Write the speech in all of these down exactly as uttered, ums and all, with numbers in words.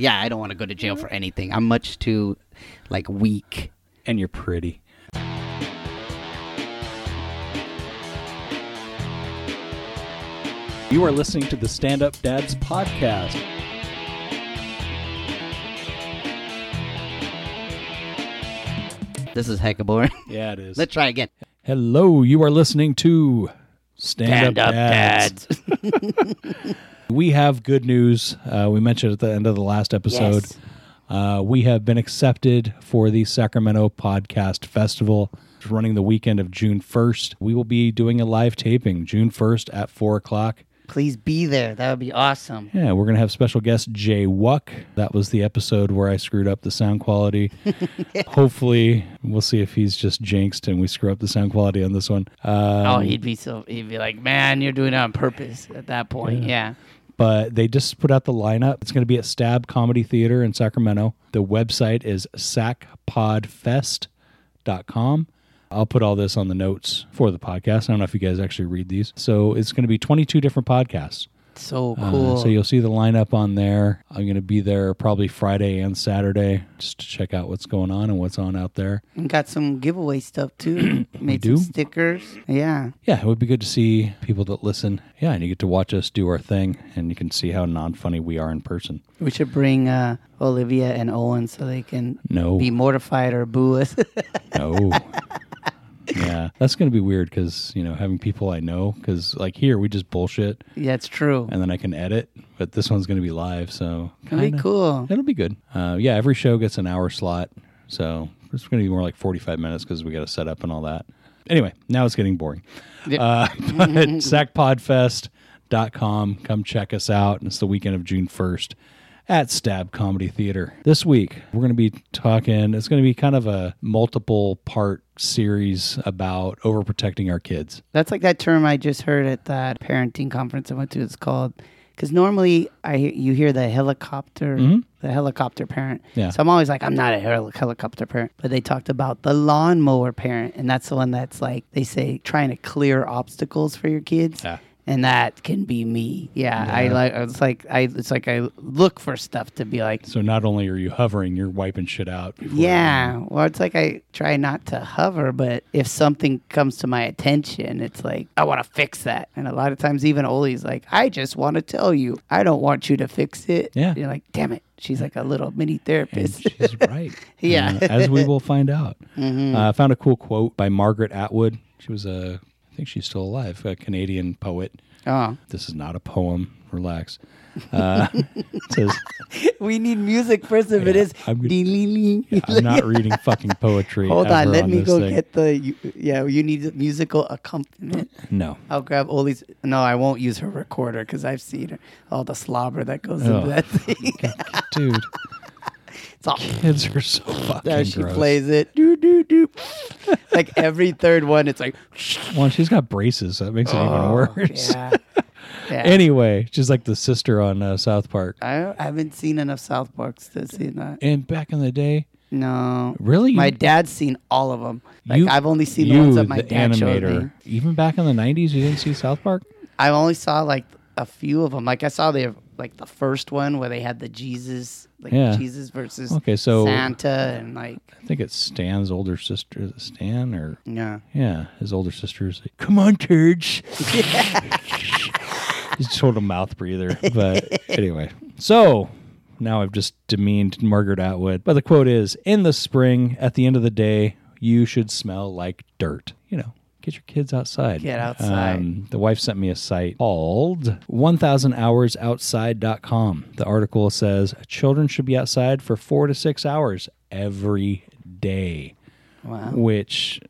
Yeah, I don't want to go to jail for anything. I'm much too, like, weak. And you're pretty. You are listening to the Stand Up Dads podcast. This is hecka boring. Yeah, it is. Let's try again. Hello, you are listening to Stand, Stand Up, Up Dads. Dads. We have good news. Uh, we mentioned at the end of the last episode. Yes. Uh, we have been accepted for the Sacramento Podcast Festival. It's running the weekend of June first. We will be doing a live taping June first at four o'clock. Please be there. That would be awesome. Yeah, we're going to have special guest Jay Wuck. That was the episode where I screwed up the sound quality. Yeah. Hopefully, we'll see if he's just jinxed and we screw up the sound quality on this one. Um, oh, he'd be so he'd be like, man, you're doing it on purpose at that point. Yeah. yeah. But they just put out the lineup. It's going to be at Stab Comedy Theater in Sacramento. The website is sac pod fest dot com. I'll put all this on the notes for the podcast. I don't know if you guys actually read these. So it's going to be twenty-two different podcasts. So cool. Uh, so you'll see the lineup on there. I'm going to be there probably Friday and Saturday just to check out what's going on and what's on out there. And got some giveaway stuff too. Made some stickers. Yeah. Yeah, it would be good to see people that listen. Yeah, and you get to watch us do our thing, and you can see how non-funny we are in person. We should bring uh, Olivia and Owen so they can no. be mortified or boo us. No. Yeah, that's going to be weird because, you know, having people I know, because, like, here, we just bullshit. Yeah, it's true. And then I can edit, but this one's going to be live, so. It'll be cool. It'll be good. Uh, yeah, every show gets an hour slot, so it's going to be more like forty-five minutes because we got to set up and all that. Anyway, now it's getting boring. Yeah. Uh, but sac pod fest dot com, come check us out, and it's the weekend of June first at Stab Comedy Theater. This week, we're going to be talking, it's going to be kind of a multiple-part series about overprotecting our kids. That's like that term I just heard at that parenting conference I went to. It's called, because normally I you hear the helicopter, mm-hmm. the helicopter parent. Yeah. So I'm always like, I'm not a hel- helicopter parent. But they talked about the lawnmower parent, and that's the one that's like, they say, trying to clear obstacles for your kids. Yeah. And that can be me. Yeah, yeah. I like. It's like I. It's like I look for stuff to be like. So not only are you hovering, you're wiping shit out. Yeah. You... Well, it's like I try not to hover, but if something comes to my attention, it's like I want to fix that. And a lot of times, even Oli's like, I just want to tell you, I don't want you to fix it. Yeah. And you're like, damn it. She's like a little mini therapist. And she's right. Yeah. Uh, as we will find out. Mm-hmm. Uh, I found a cool quote by Margaret Atwood. She was a. I think she's still alive, a Canadian poet. Oh. This is not a poem. Relax. Uh, says, we need music first if yeah, it is. I'm, yeah, I'm not reading fucking poetry. Hold on. Let on me go thing. Get the... You, yeah, you need a musical accompaniment. No. I'll grab Oli's... No, I won't use her recorder because I've seen her, all the slobber that goes oh. into that thing. Dude. It's all kids are so fucking gross. She plays it. Doo, doo, doo. Like every third one, it's like. Well, she's got braces, so that makes oh, it even worse. Yeah. Yeah. Anyway, she's like the sister on uh, South Park. I, I haven't seen enough South Parks to see that. And back in the day. No. Really? My dad's seen all of them. Like you, I've only seen the you, ones that my dad animator. Showed me. Even back in the nineties, you didn't see South Park? I only saw like a few of them. Like I saw the. Like the first one where they had the Jesus, like yeah. Jesus versus okay, so Santa, and like I think it's Stan's older sister. Is it Stan or yeah, yeah, his older sister is like, "Come on, Turge." Yeah. He's sort of mouth breather, but anyway. So now I've just demeaned Margaret Atwood, but the quote is: "In the spring, at the end of the day, you should smell like dirt." You know. Get your kids outside. Get outside. Um, the wife sent me a site called one thousand hours outside dot com. The article says, children should be outside for four to six hours every day. Wow. Which,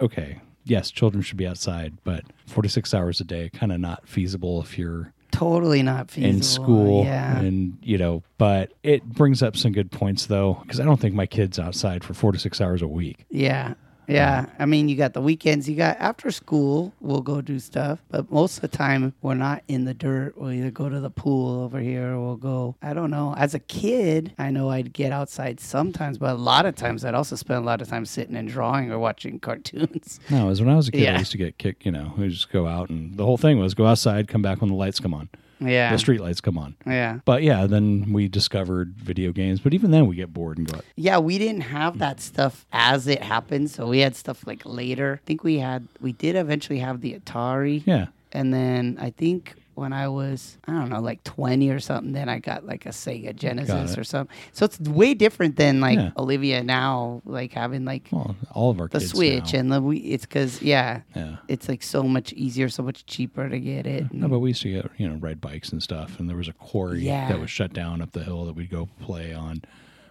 okay, yes, children should be outside, but forty-six hours a day, kind of not feasible if you're... Totally not feasible. In school. Yeah. And, you know, but it brings up some good points, though, because I don't think my kid's outside for four to six hours a week. Yeah. Yeah, I mean, you got the weekends, you got after school, we'll go do stuff. But most of the time, we're not in the dirt. We'll either go to the pool over here or we'll go, I don't know. As a kid, I know I'd get outside sometimes, but a lot of times I'd also spend a lot of time sitting and drawing or watching cartoons. No, it was when I was a kid, yeah. I used to get kicked, you know, we just go out and the whole thing was go outside, come back when the lights come on. Yeah. The streetlights come on. Yeah. But yeah, then we discovered video games. But even then, we get bored and go. Yeah, we didn't have that stuff as it happened. So we had stuff like later. I think we had, we did eventually have the Atari. Yeah. And then I think when I was, I don't know, like twenty or something, then I got like a Sega Genesis or something. So it's way different than like yeah. Olivia now, like having like well, all of our the kids Switch now. And the Wii. It's because, yeah, yeah, it's like so much easier, so much cheaper to get it. Yeah. No, but we used to get, you know, ride bikes and stuff. And there was a quarry yeah. that was shut down up the hill that we'd go play on,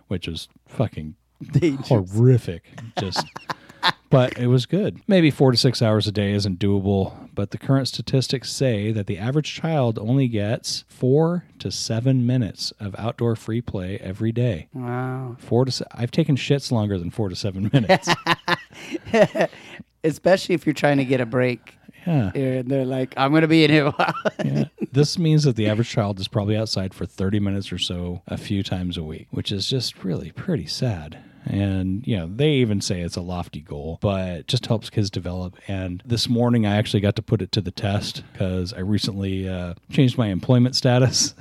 which was fucking dangerous. Horrific. Just... But it was good. Maybe four to six hours a day isn't doable, but the current statistics say that the average child only gets four to seven minutes of outdoor free play every day. Wow. Four to se- I've taken shits longer than four to seven minutes. Especially if you're trying to get a break. Yeah. And they're like, I'm going to be in here a while. Yeah. This means that the average child is probably outside for thirty minutes or so a few times a week, which is just really pretty sad. And, you know, they even say it's a lofty goal, but just helps kids develop. And this morning, I actually got to put it to the test because I recently uh, changed my employment status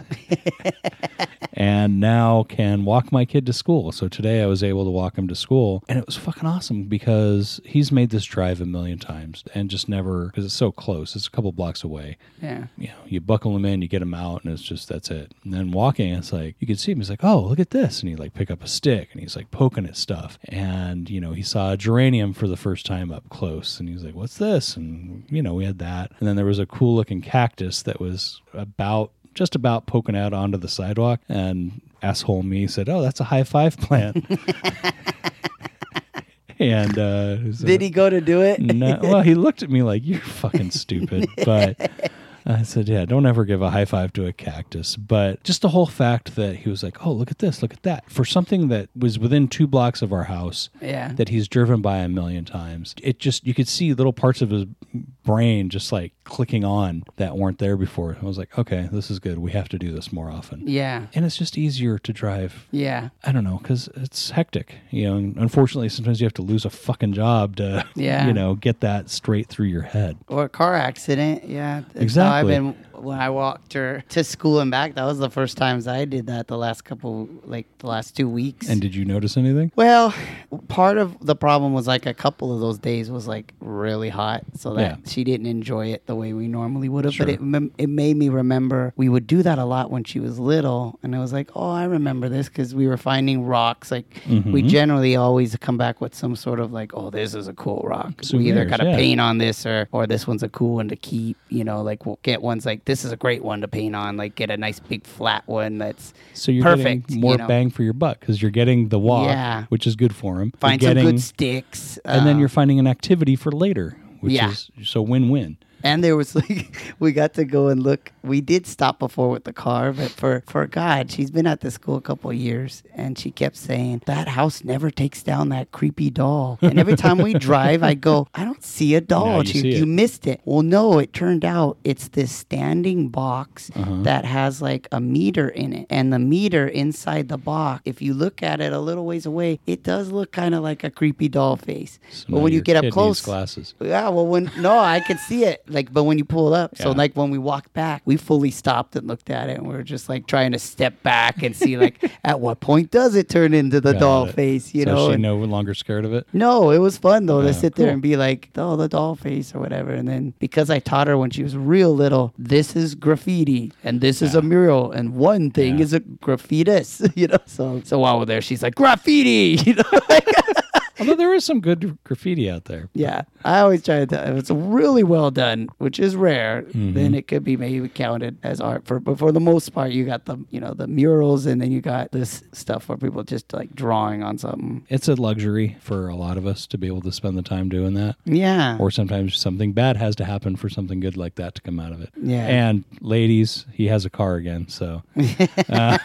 and now can walk my kid to school. So today I was able to walk him to school, and it was fucking awesome because he's made this drive a million times and just never, because it's so close. It's a couple blocks away. Yeah. You know, you buckle him in, you get him out, and it's just, that's it. And then walking, it's like, you can see him. He's like, oh, look at this. And he like pick up a stick and he's like poking at stuff, and you know, he saw a geranium for the first time up close, and he was like, what's this? And you know, we had that, and then there was a cool looking cactus that was about just about poking out onto the sidewalk, and asshole me said, oh, that's a high five plant. And uh did he go to do it? No, well, he looked at me like, you're fucking stupid. But I said, yeah, don't ever give a high five to a cactus. But just the whole fact that he was like, oh, look at this, look at that. For something that was within two blocks of our house yeah. that he's driven by a million times, it just, you could see little parts of his brain just like clicking on that weren't there before. I was like, okay, this is good. We have to do this more often. Yeah. And it's just easier to drive. Yeah. I don't know, because it's hectic. You know, and unfortunately, sometimes you have to lose a fucking job to, yeah. you know, get that straight through your head. Or a car accident. Yeah. Exactly. I've been, when I walked her to school and back, that was the first times I did that the last couple, like the last two weeks. And did you notice anything? Well, part of the problem was like a couple of those days was like really hot. So that yeah. she didn't enjoy it the way we normally would have. Sure. But it, it made me remember we would do that a lot when she was little. And I was like, oh, I remember this, because we were finding rocks. Like mm-hmm. we generally always come back with some sort of like, oh, this is a cool rock. So we either got to yeah. paint on this or, or this one's a cool one to keep, you know, like we'll get ones like, this is a great one to paint on, like get a nice big flat one that's so you're perfect, getting more you know? Bang for your buck, because you're getting the walk, yeah. which is good for him. Find you're some getting, good sticks. And um, then you're finding an activity for later, which yeah. is so win-win. And there was like, we got to go and look. We did stop before with the car, but for, for God, she's been at the school a couple of years, and she kept saying, that house never takes down that creepy doll. And every time we drive, I go, I don't see a doll. No, you, she, you missed it. Well, no, it turned out it's this standing box uh-huh. that has like a meter in it. And the meter inside the box, if you look at it a little ways away, it does look kind of like a creepy doll face. So but when you get up close, glasses. Yeah, well, when no, I could see it. Like, but when you pull up, yeah. so like when we walked back, we fully stopped and looked at it, and we were just like trying to step back and see like at what point does it turn into the Got doll it. Face, you so know? So she no longer scared of it? No, it was fun though yeah, to sit cool. there and be like, oh, the doll face or whatever. And then because I taught her when she was real little, this is graffiti and this yeah. is a mural and one thing yeah. is a graffitis, you know? So, so while we're there, she's like, graffiti, you know? Like, although there is some good graffiti out there. But. Yeah. I always try to tell if it's really well done, which is rare, mm-hmm. then it could be maybe counted as art. For, but for the most part, you got the, you know, the murals, and then you got this stuff where people just like drawing on something. It's a luxury for a lot of us to be able to spend the time doing that. Yeah. Or sometimes something bad has to happen for something good like that to come out of it. Yeah. And ladies, he has a car again, so. Uh,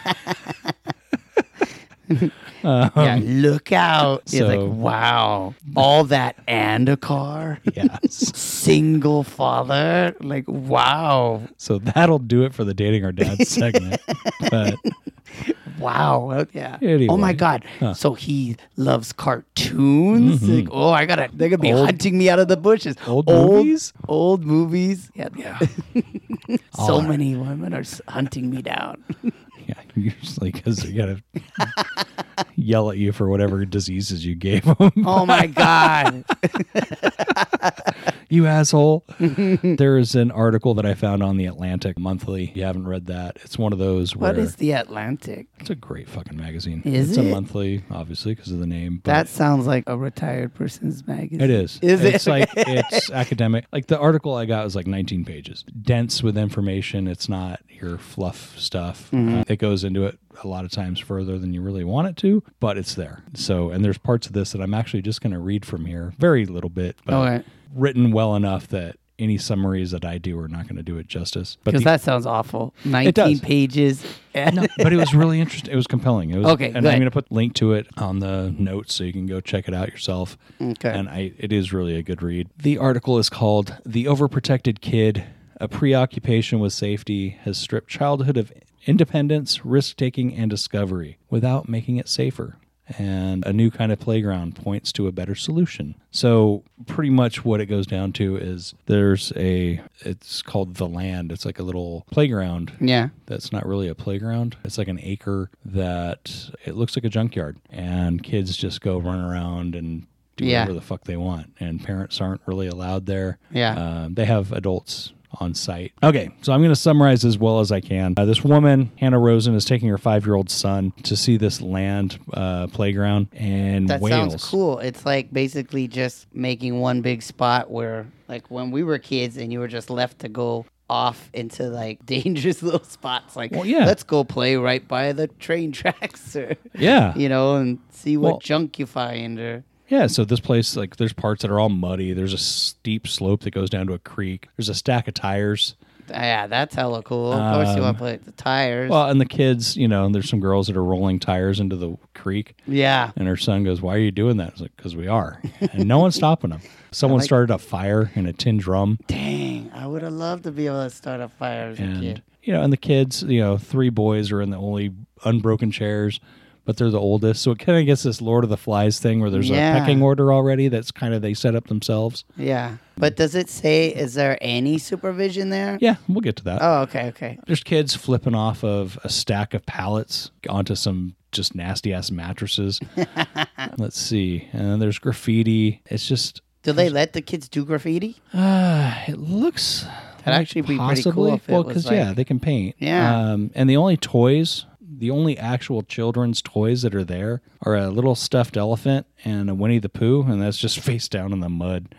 Um, yeah, look out. So, it's like, wow. All that and a car? Yes. Single father? Like, wow. So that'll do it for the Dating Our Dad segment. But Wow. Yeah. Anyway. Oh my God. Huh. So he loves cartoons. Mm-hmm. Like, oh, I gotta. They're gonna be old, hunting me out of the bushes. Old, old movies. Old movies. Yeah. Yeah. So right. many women are hunting me down. Yeah, usually because they gotta yell at you for whatever diseases you gave them. Oh my God. You asshole. There is an article that I found on The Atlantic Monthly. If you haven't read that, it's one of those where... What is The Atlantic? It's a great fucking magazine. Is it's it? It's a monthly, obviously, because of the name. But that sounds like a retired person's magazine. It is. Is it's it? Like, it's academic. Like the article I got was like nineteen pages. Dense with information. It's not your fluff stuff. Mm-hmm. Uh, it goes into it a lot of times further than you really want it to, but it's there. So, and there's parts of this that I'm actually just going to read from here. Very little bit. But okay. Written well enough that any summaries that I do are not going to do it justice. Because that sounds awful. nineteen pages. No, but it was really interesting. It was compelling. It was, okay, and I'm going to put a link to it on the notes so you can go check it out yourself. Okay. And I, it is really a good read. The article is called "The Overprotected Kid, A Preoccupation with Safety Has Stripped Childhood of Independence, Risk-Taking, and Discovery Without Making It Safer. And a new kind of playground points to a better solution." So pretty much what it goes down to is there's a, it's called The Land. It's like a little playground. Yeah. That's not really a playground. It's like an acre that it looks like a junkyard. And kids just go run around and do yeah. whatever the fuck they want. And parents aren't really allowed there. Yeah. Um, they have adults on site. Okay, so I'm going to summarize as well as I can. Uh, this woman, Hannah Rosin, is taking her five-year-old son to see this land uh, playground in Wales. That sounds cool. It's like basically just making one big spot where, like when we were kids and you were just left to go off into like dangerous little spots, like well, yeah. let's go play right by the train tracks or, yeah. you know, and see what well, junk you find or... Yeah, so this place, like, there's parts that are all muddy. There's a steep slope that goes down to a creek. There's a stack of tires. Yeah, that's hella cool. Of course um, you want to play the tires. Well, and the kids, you know, and there's some girls that are rolling tires into the creek. Yeah. And her son goes, "Why are you doing that?" I was like, "Because we are." And no one's stopping them. Someone like, started a fire in a tin drum. Dang, I would have loved to be able to start a fire as and, a kid. You know, and the kids, you know, three boys are in the only unbroken chairs. But they're the oldest, so it kind of gets this Lord of the Flies thing where there's yeah. a pecking order already that's kind of they set up themselves. Yeah. But does it say, is there any supervision there? Yeah, we'll get to that. Oh, okay, okay. There's kids flipping off of a stack of pallets onto some just nasty-ass mattresses. Let's see. And then there's graffiti. It's just... Do they let the kids do graffiti? Uh, it looks... That'd actually be possibly. Pretty cool if it well, because, like... yeah, they can paint. Yeah. Um, and the only toys... The only actual children's toys that are there are a little stuffed elephant and a Winnie the Pooh, and that's just face down in the mud.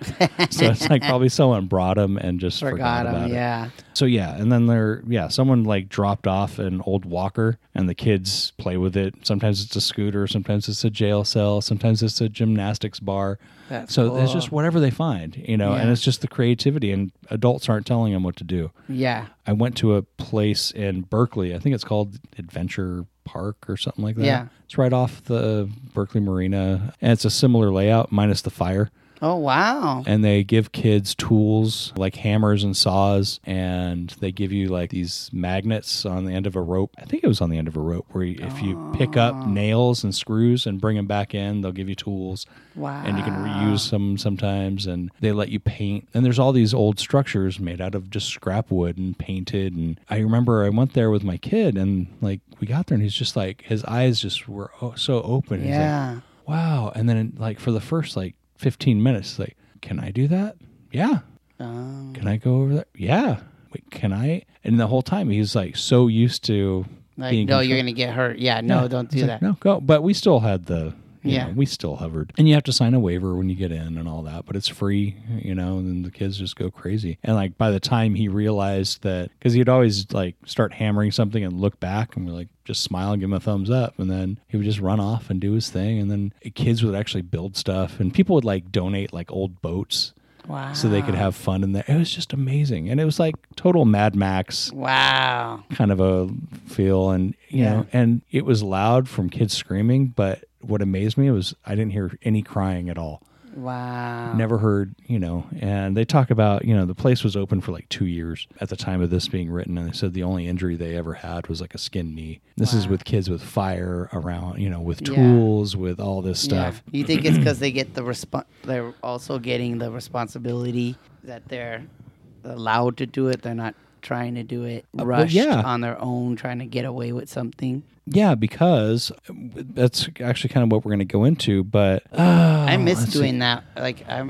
So it's like probably someone brought them and just forgot, forgot about them, yeah. it. So yeah, and then they're, yeah, someone like dropped off an old walker, and the kids play with it. Sometimes it's a scooter, sometimes it's a jail cell, sometimes it's a gymnastics bar. That's so cool. It's just whatever they find, you know, yeah. and it's just the creativity, and adults aren't telling them what to do. Yeah. I went to a place in Berkeley. I think it's called Adventure Park or something like that. Yeah. It's right off the Berkeley Marina. And it's a similar layout minus the fire. Oh, wow. And they give kids tools like hammers and saws. And they give you like these magnets on the end of a rope. I think it was on the end of a rope where you, if you pick up nails and screws and bring them back in, they'll give you tools. Wow. And you can reuse them sometimes. And they let you paint. And there's all these old structures made out of just scrap wood and painted. And I remember I went there with my kid and like we got there and he's just like, his eyes just were oh, so open. Yeah. Like, wow. And then like for the first like, fifteen minutes, like, can I do that? Yeah. Oh. Can I go over there? Yeah. Wait, can I? And the whole time he's like so used to like, being no, controlled. You're going to get hurt. Yeah, no, yeah. don't do it's that. Like, no, go. But we still had the, you yeah, know, we still hovered. And you have to sign a waiver when you get in and all that, but it's free, you know, and then the kids just go crazy. And like by the time he realized that, because he'd always like start hammering something and look back and we're like, just smile and give him a thumbs up. And then he would just run off and do his thing. And then kids would actually build stuff and people would like donate like old boats. Wow. So they could have fun in there. It was just amazing. And it was like total Mad Max. Wow. Kind of a feel. And, you yeah. know, and it was loud from kids screaming. But what amazed me was I didn't hear any crying at all. Wow. Never heard, you know, and they talk about, you know, the place was open for like two years at the time of this being written. And they said the only injury they ever had was like a skinned knee. This wow. is with kids with fire around, you know, with tools, yeah. with all this stuff. Yeah. You think it's because they get the respo- they're also getting the responsibility that they're allowed to do it. They're not trying to do it rushed uh, well, yeah. on their own, trying to get away with something. Yeah, because that's actually kind of what we're going to go into. But oh, I miss doing see. that. Like I,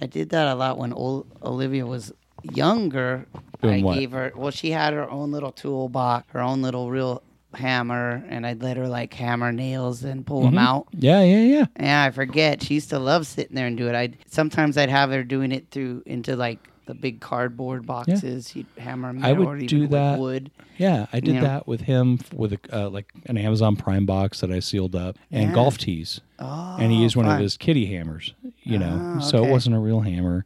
I did that a lot when o- Olivia was younger. Doing I what? gave her. Well, she had her own little toolbox, her own little real hammer, and I'd let her like hammer nails and pull mm-hmm. them out. Yeah, yeah, yeah. Yeah, I forget. She used to love sitting there and do it. I sometimes I'd have her doing it through into like. The big cardboard boxes, yeah. he'd hammer them. I would or do that. Wood. Yeah, I did you know? that with him with a, uh, like an Amazon Prime box that I sealed up and yeah. golf tees. Oh, and he used fun. one of his kitty hammers, you oh, know, so okay. it wasn't a real hammer.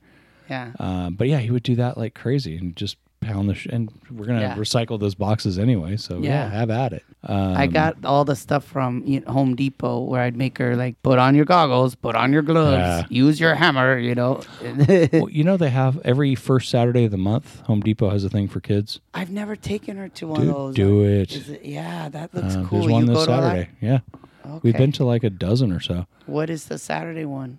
Yeah. Um, but yeah, he would do that like crazy and just pound the sh- and we're gonna yeah. recycle those boxes anyway. So yeah, yeah have at it. Um, I got all the stuff from you know, Home Depot where I'd make her like put on your goggles, put on your gloves, uh, use your hammer, you know. Well, you know, they have every first Saturday of the month, Home Depot has a thing for kids. I've never taken her to one Dude, of those. Do it. Is it. Yeah, that looks uh, cool. There's one you this Saturday. Yeah. Okay. We've been to like a dozen or so. What is the Saturday one?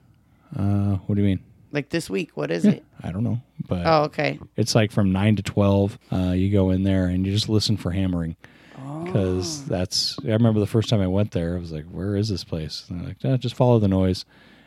Uh, what do you mean? Like this week, what is yeah, it? I don't know. But oh, okay. It's like from nine to twelve. Uh, you go in there and you just listen for hammering. Because oh. that's, I remember the first time I went there, I was like, where is this place? And they're like, oh, just follow the noise.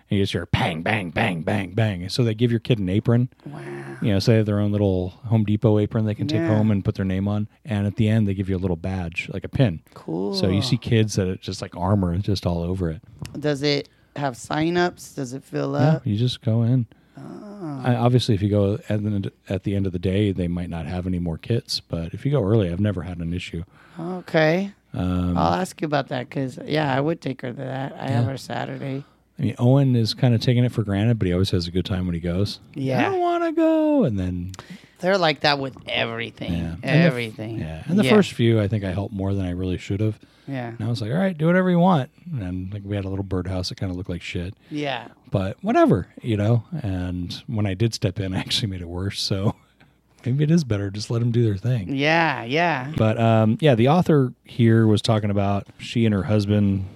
And you just hear bang, bang, bang, bang, bang. And so they give your kid an apron. Wow. You know, so they have their own little Home Depot apron they can yeah. take home and put their name on. And at the end, they give you a little badge, like a pin. Cool. So you see kids that it's just like armor just all over it. Does it have sign-ups? Does it fill up? Yeah, you just go in. Oh. I, obviously, if you go at the, at the end of the day, they might not have any more kits. But if you go early, I've never had an issue. Okay. Um, I'll ask you about that because, yeah, I would take her to that. I yeah. have her Saturday. I mean, Owen is kind of taking it for granted, but he always has a good time when he goes. Yeah. I don't want to go. And then... They're like that with everything. Yeah. Everything. And the, yeah. And the yeah. first few, I think I helped more than I really should have. Yeah. And I was like, all right, do whatever you want. And like we had a little birdhouse that kind of looked like shit. Yeah. But whatever, you know. And when I did step in, I actually made it worse. So maybe it is better. Just let them do their thing. Yeah, yeah. But um, yeah, the author here was talking about she and her husband,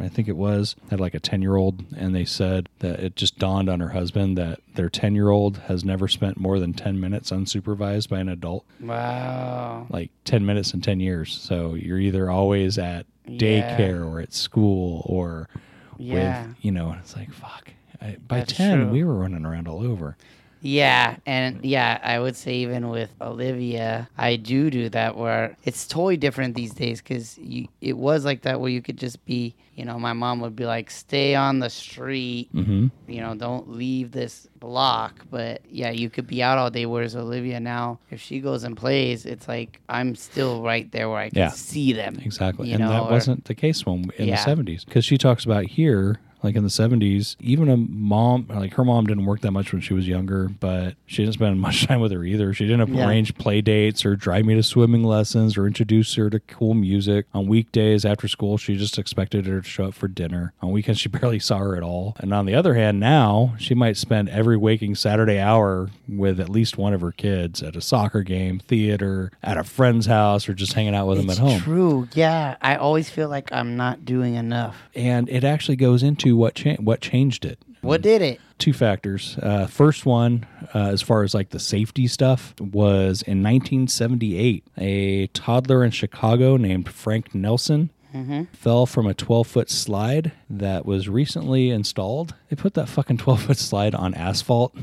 I think it was, had like a ten-year-old, and they said that it just dawned on her husband that their ten-year-old has never spent more than ten minutes unsupervised by an adult. Wow. Like ten minutes in ten years. So you're either always at daycare yeah. or at school or yeah. with, you know, and it's like, fuck. I, by That's ten, true. we were running around all over. Yeah, and yeah, I would say even with Olivia, I do do that where it's totally different these days because it was like that where you could just be, you know, my mom would be like, stay on the street, mm-hmm. you know, don't leave this block. But yeah, you could be out all day, whereas Olivia now, if she goes and plays, it's like I'm still right there where I can yeah, see them. Exactly, and know, that or, wasn't the case when in yeah. the seventies because she talks about here... Like in the seventies, even a mom, like her mom didn't work that much when she was younger, but she didn't spend much time with her either. She didn't yeah. arrange play dates or drive me to swimming lessons or introduce her to cool music. On weekdays after school, she just expected her to show up for dinner. On weekends, she barely saw her at all. And on the other hand, now she might spend every waking Saturday hour with at least one of her kids at a soccer game, theater, at a friend's house, or just hanging out with it's them at home. True. Yeah. I always feel like I'm not doing enough. And it actually goes into What cha- what changed it? What did it? Two factors. Uh, first one, uh, as far as like the safety stuff, was in nineteen seventy-eight, a toddler in Chicago named Frank Nelson mm-hmm. fell from a twelve-foot slide that was recently installed. They put that fucking twelve-foot slide on asphalt.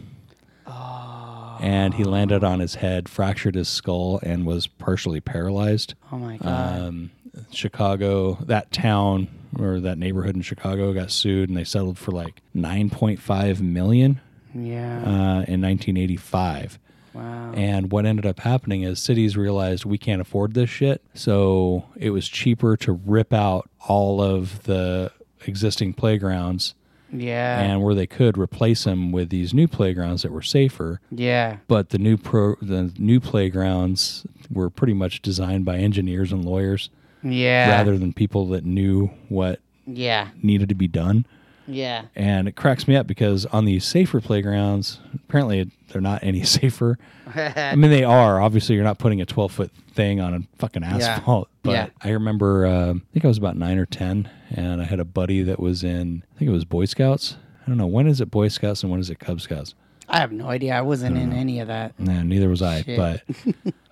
Oh. And he landed on his head, fractured his skull, and was partially paralyzed. Oh, my God. Um, Chicago, that town... or that neighborhood in Chicago got sued, and they settled for like nine point five million dollars yeah. uh, in nineteen eighty-five. Wow. And what ended up happening is cities realized we can't afford this shit, so it was cheaper to rip out all of the existing playgrounds yeah. and where they could replace them with these new playgrounds that were safer. Yeah. But the new pro- the new playgrounds were pretty much designed by engineers and lawyers. Yeah. Rather than people that knew what yeah. needed to be done. Yeah. And it cracks me up because on these safer playgrounds, apparently they're not any safer. I mean, they are. Obviously, you're not putting a twelve-foot thing on a fucking asphalt. Yeah. But yeah. I remember, uh, I think I was about nine or ten, and I had a buddy that was in, I think it was Boy Scouts. I don't know. When is it Boy Scouts and when is it Cub Scouts? I have no idea. I wasn't I in know. any of that. No, neither was I. Shit. But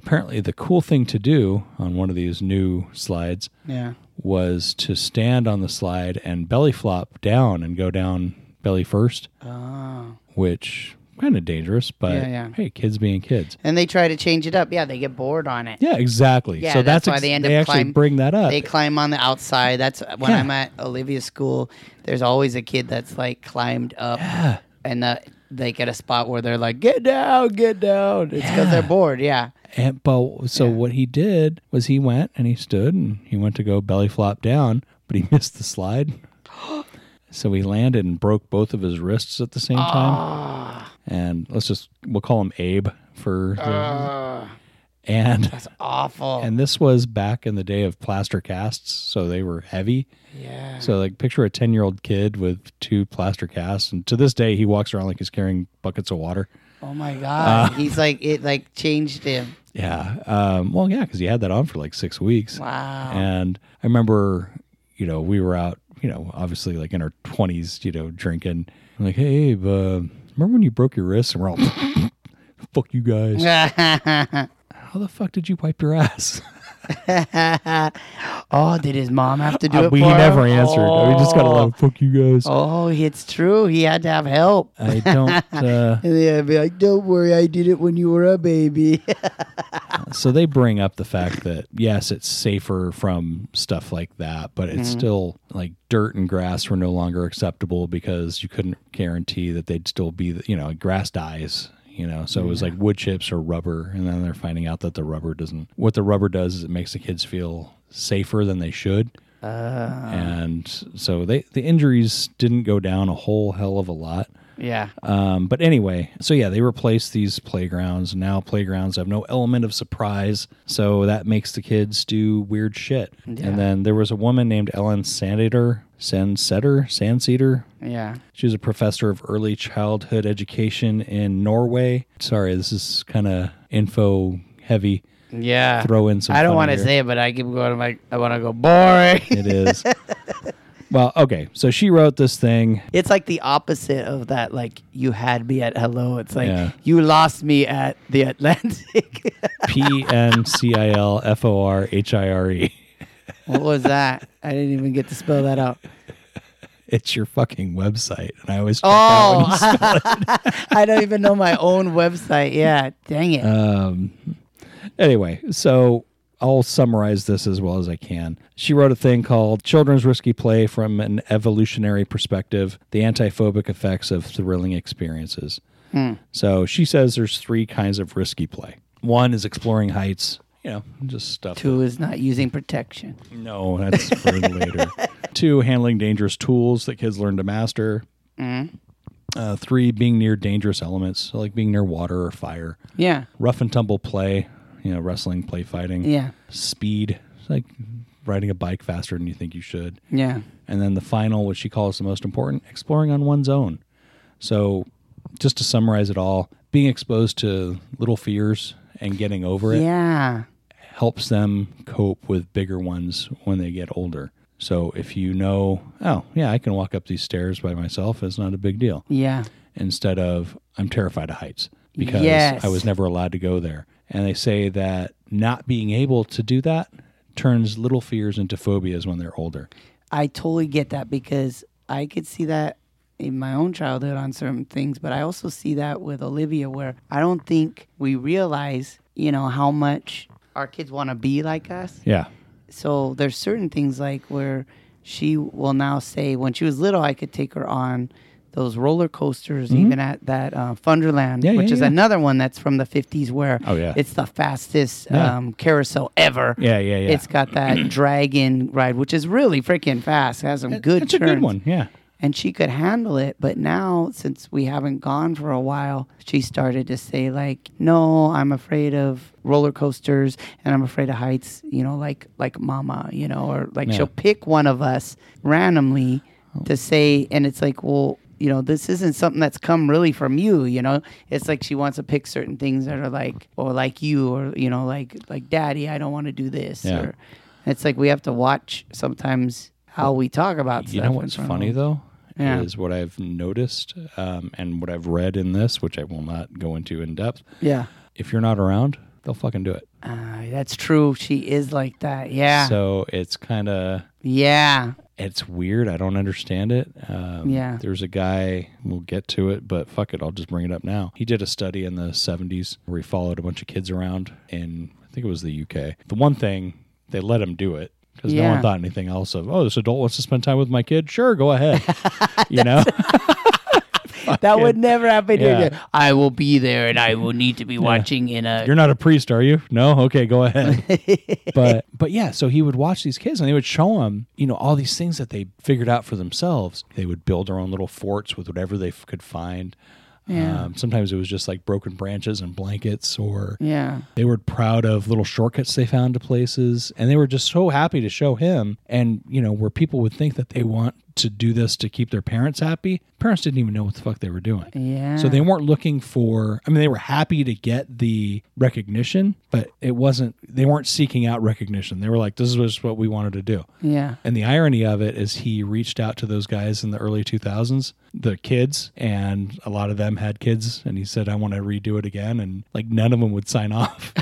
apparently the cool thing to do on one of these new slides yeah. was to stand on the slide and belly flop down and go down belly first, oh. which kind of dangerous, but yeah, yeah. hey, kids being kids. And they try to change it up. Yeah, they get bored on it. Yeah, exactly. Yeah, so that's, that's why ex- they end up they actually climb, bring that up. They climb on the outside. That's when yeah. I'm at Olivia's school, there's always a kid that's like climbed up. Yeah. And the... they get a spot where they're like, get down, get down. It's because yeah. they're bored, yeah. And but so yeah. what he did was he went and he stood and he went to go belly flop down, but he missed the slide. So he landed and broke both of his wrists at the same uh. time. And let's just, we'll call him Abe for the... Uh. And that's awful. And this was back in the day of plaster casts, so they were heavy. Yeah. So like picture a ten-year-old kid with two plaster casts, and to this day he walks around like he's carrying buckets of water. Oh my god. Uh, he's like it like changed him. Yeah. Um, well yeah, cuz he had that on for like six weeks. Wow. And I remember, you know, we were out, you know, obviously like in our twenties, you know, drinking. I'm like, "Hey, Abe, uh, remember when you broke your wrist?" And we're all fuck you guys. How the fuck did you wipe your ass? Oh, did his mom have to do uh, it we, for He never him? answered. Oh. We just got a lot of fuck you guys. Oh, it's true. He had to have help. I don't. Uh, and they'd be like, don't worry, I did it when you were a baby. So they bring up the fact that, yes, it's safer from stuff like that, but it's mm-hmm. still like dirt and grass were no longer acceptable because you couldn't guarantee that they'd still be, the, you know, grass dies. You know, so it was yeah. like wood chips or rubber, and then they're finding out that the rubber doesn't. What the rubber does is it makes the kids feel safer than they should, uh. and so they the injuries didn't go down a whole hell of a lot. Yeah. Um. But anyway, so yeah, they replaced these playgrounds. Now playgrounds have no element of surprise, so that makes the kids do weird shit. Yeah. And then there was a woman named Ellen Sandseter. Sandseter, Sandseter. Yeah. She was a professor of early childhood education in Norway. Sorry, this is kind of info heavy. Yeah. Throw in some. I don't want to say it, but I keep going. Like I want to go boring. It is. Well, okay. So she wrote this thing. It's like the opposite of that. Like you had me at hello. It's like yeah. you lost me at the Atlantic. P N C I L F O R H I R E. What was that? I didn't even get to spell that out. It's your fucking website, and I always check oh. out when you spell it. I don't even know my own website. Yeah, dang it. Um. Anyway, so I'll summarize this as well as I can. She wrote a thing called Children's Risky Play from an Evolutionary Perspective, The Antiphobic Effects of Thrilling Experiences. Hmm. So she says there's three kinds of risky play. One is exploring heights. You know, just stuff. Two that. is not using protection. No, that's for later. Two, handling dangerous tools that kids learn to master. Mm. Uh, three, being near dangerous elements, so like being near water or fire. Yeah. Rough and tumble play, you know, wrestling, play fighting. Yeah. Speed, it's like riding a bike faster than you think you should. Yeah. And then the final, which she calls the most important, exploring on one's own. So just to summarize it all, being exposed to little fears and getting over it. Yeah. Helps them cope with bigger ones when they get older. So if you know, oh, yeah, I can walk up these stairs by myself. It's not a big deal. Yeah. Instead of, I'm terrified of heights because yes. I was never allowed to go there. And they say that not being able to do that turns little fears into phobias when they're older. I totally get that because I could see that in my own childhood on certain things, but I also see that with Olivia where I don't think we realize, you know, how much our kids want to be like us. Yeah. So there's certain things like where she will now say, when she was little, I could take her on those roller coasters, mm-hmm. even at that uh, Thunderland, yeah, which yeah, is yeah. another one that's from the fifties where oh, yeah. it's the fastest yeah. um, carousel ever. Yeah, yeah, yeah. It's got that dragon ride, which is really freaking fast. It has some it, good it's turns. It's a good one, yeah. And she could handle it, but now, since we haven't gone for a while, she started to say, like, no, I'm afraid of roller coasters, and I'm afraid of heights, you know, like like Mama, you know, or like yeah. she'll pick one of us randomly to say, and it's like, well, you know, this isn't something that's come really from you, you know? It's like she wants to pick certain things that are like, or like you, or, you know, like, like Daddy, I don't want to do this. Yeah. Or it's like we have to watch sometimes how we talk about you stuff. You know what's funny, though, yeah. is what I've noticed um, and what I've read in this, which I will not go into in depth. Yeah. If you're not around, they'll fucking do it. Uh, that's true. She is like that, yeah. So it's kind of... Yeah. It's weird. I don't understand it. Um, yeah. There's a guy, we'll get to it, but fuck it, I'll just bring it up now. He did a study in the seventies where he followed a bunch of kids around in, I think it was the U K. The one thing, they let him do it because yeah. no one thought anything else of, oh, this adult wants to spend time with my kid? Sure, go ahead. You know? That would never happen. Yeah. I will be there and I will need to be yeah. watching in a... You're not a priest, are you? No? Okay, go ahead. but but yeah, so he would watch these kids and they would show him, you know, all these things that they figured out for themselves. They would build their own little forts with whatever they f- could find. Yeah. Um, sometimes it was just like broken branches and blankets, or yeah. they were proud of little shortcuts they found to places. And they were just so happy to show him. And, you know, where people would think that they want to do this to keep their parents happy, parents didn't even know what the fuck they were doing. Yeah. So they weren't looking for, I mean, they were happy to get the recognition, but it wasn't, they weren't seeking out recognition. They were like, this is just what we wanted to do. Yeah. And the irony of it is he reached out to those guys in the early two thousands, the kids, and a lot of them had kids, and he said, I want to redo it again. And like none of them would sign off.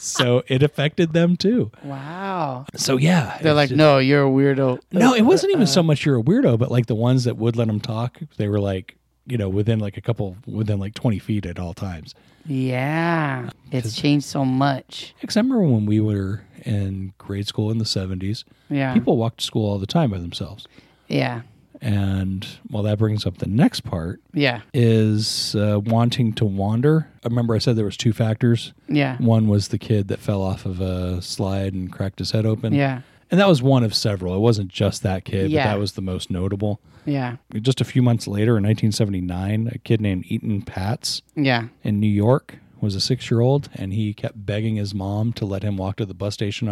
So it affected them too. Wow. So yeah. They're like, just, no, you're a weirdo. No, it wasn't even uh, so much you're a weirdo, but like the ones that would let them talk, they were like, you know, within like a couple, within like twenty feet at all times. Yeah. It's changed so much. Because I remember when we were in grade school in the seventies, yeah. people walked to school all the time by themselves. Yeah. And well, that brings up the next part. Yeah, is uh, wanting to wander. I remember I said there was two factors. Yeah, one was the kid that fell off of a slide and cracked his head open. Yeah, and that was one of several. It wasn't just that kid, yeah. but that was the most notable. Yeah, just a few months later, in nineteen seventy-nine, a kid named Etan Patz. Yeah, in New York, was a six-year-old, and he kept begging his mom to let him walk to the bus station,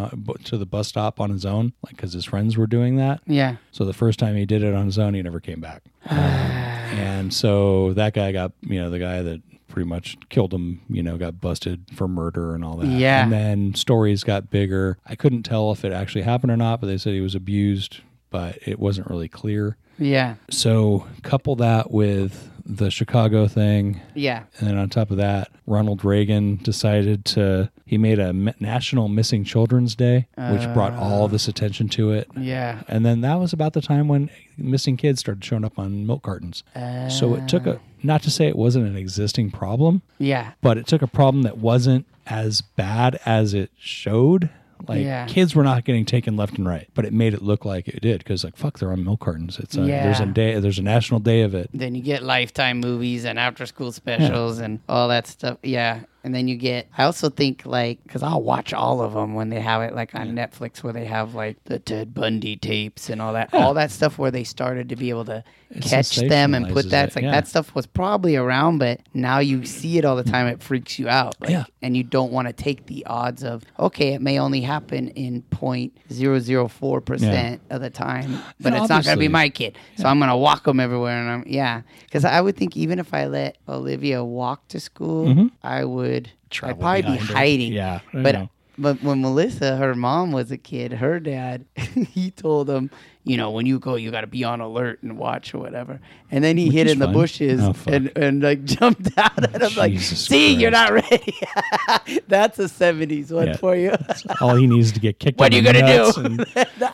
to the bus stop on his own, like because his friends were doing that. Yeah. So the first time he did it on his own, he never came back. um, and so that guy got, you know, the guy that pretty much killed him, you know, got busted for murder and all that. Yeah. And then stories got bigger. I couldn't tell if it actually happened or not, but they said he was abused, but it wasn't really clear. Yeah. So couple that with the Chicago thing. Yeah. And then on top of that, Ronald Reagan decided to, he made a National Missing Children's Day, uh, which brought all this attention to it. Yeah. And then that was about the time when missing kids started showing up on milk cartons. Uh, so it took a, not to say it wasn't an existing problem. Yeah. But it took a problem that wasn't as bad as it showed. Like, yeah. kids were not getting taken left and right, but it made it look like it did because, like, fuck, they're on milk cartons. It's a, yeah. there's a day, there's a national day of it. Then you get Lifetime movies and after-school specials yeah. and all that stuff. Yeah. And then you get, I also think, like, because I'll watch all of them when they have it, like, on yeah. Netflix where they have, like, the Ted Bundy tapes and all that. Yeah. All that stuff where they started to be able to it catch them and put that. It. It's like, yeah. that stuff was probably around, but now you see it all the time. It freaks you out. Like, yeah. And you don't want to take the odds of, okay, it may only happen in zero point zero zero four percent yeah. of the time, but and it's not going to be my kid. Yeah. So I'm going to walk them everywhere. And I'm, yeah. Because I would think even if I let Olivia walk to school, mm-hmm. I would. I'd probably be hiding. Yeah, but but when Melissa, her mom was a kid, her dad, he told him, you know, when you go, you got to be on alert and watch or whatever. And then he Which hid in fun. the bushes oh, and, and like jumped out oh, at him Jesus like, see, Christ. You're not ready. That's a seventies one yeah. for you. All he needs to get kicked out of the nuts. What are you going to do? And...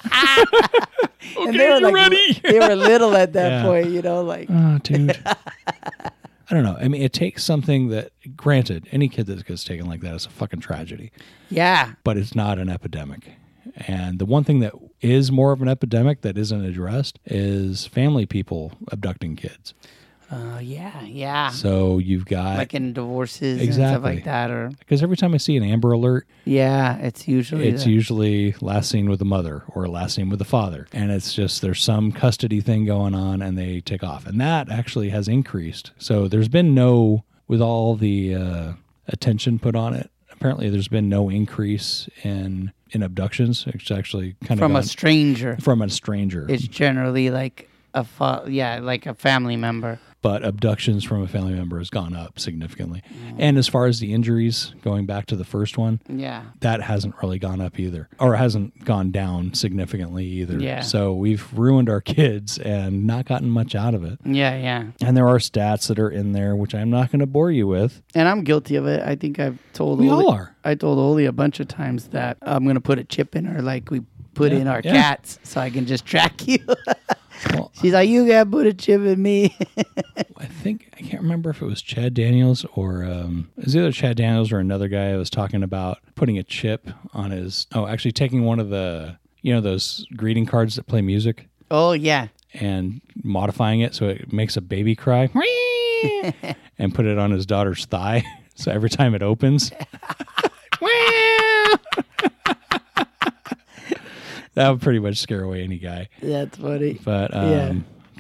okay, and they were like, ready? They were little at that yeah. point, you know, like. Oh, dude. I don't know. I mean, it takes something that, granted, any kid that gets taken like that is a fucking tragedy. Yeah. But it's not an epidemic. And the one thing that is more of an epidemic that isn't addressed is family people abducting kids. Uh, yeah, yeah. So you've got... Like in divorces exactly. and stuff like that. Or because every time I see an Amber Alert... Yeah, it's usually... It's the... usually last seen with the mother or last seen with the father. And it's just there's some custody thing going on and they take off. And that actually has increased. So there's been no... With all the uh, attention put on it, apparently there's been no increase in in abductions. It's actually kind of from gone, a stranger. From a stranger. It's generally like a fa- yeah, like a family member. But abductions from a family member has gone up significantly. Mm. And as far as the injuries, going back to the first one, yeah, that hasn't really gone up either, or hasn't gone down significantly either. Yeah. So we've ruined our kids and not gotten much out of it. Yeah, yeah. And there are stats that are in there, which I'm not going to bore you with. And I'm guilty of it. I think I've told we Oli, all are. I told Oli a bunch of times that I'm going to put a chip in her, like we put yeah, in our yeah. cats, so I can just track you. Well, she's like, you gotta put a chip in me. I think, I can't remember if it was Chad Daniels or, um, it was either Chad Daniels or another guy that was talking about putting a chip on his, oh, actually taking one of the, you know, those greeting cards that play music. Oh, yeah. And modifying it so it makes a baby cry and put it on his daughter's thigh. So every time it opens, that would pretty much scare away any guy. That's funny. But, um, yeah.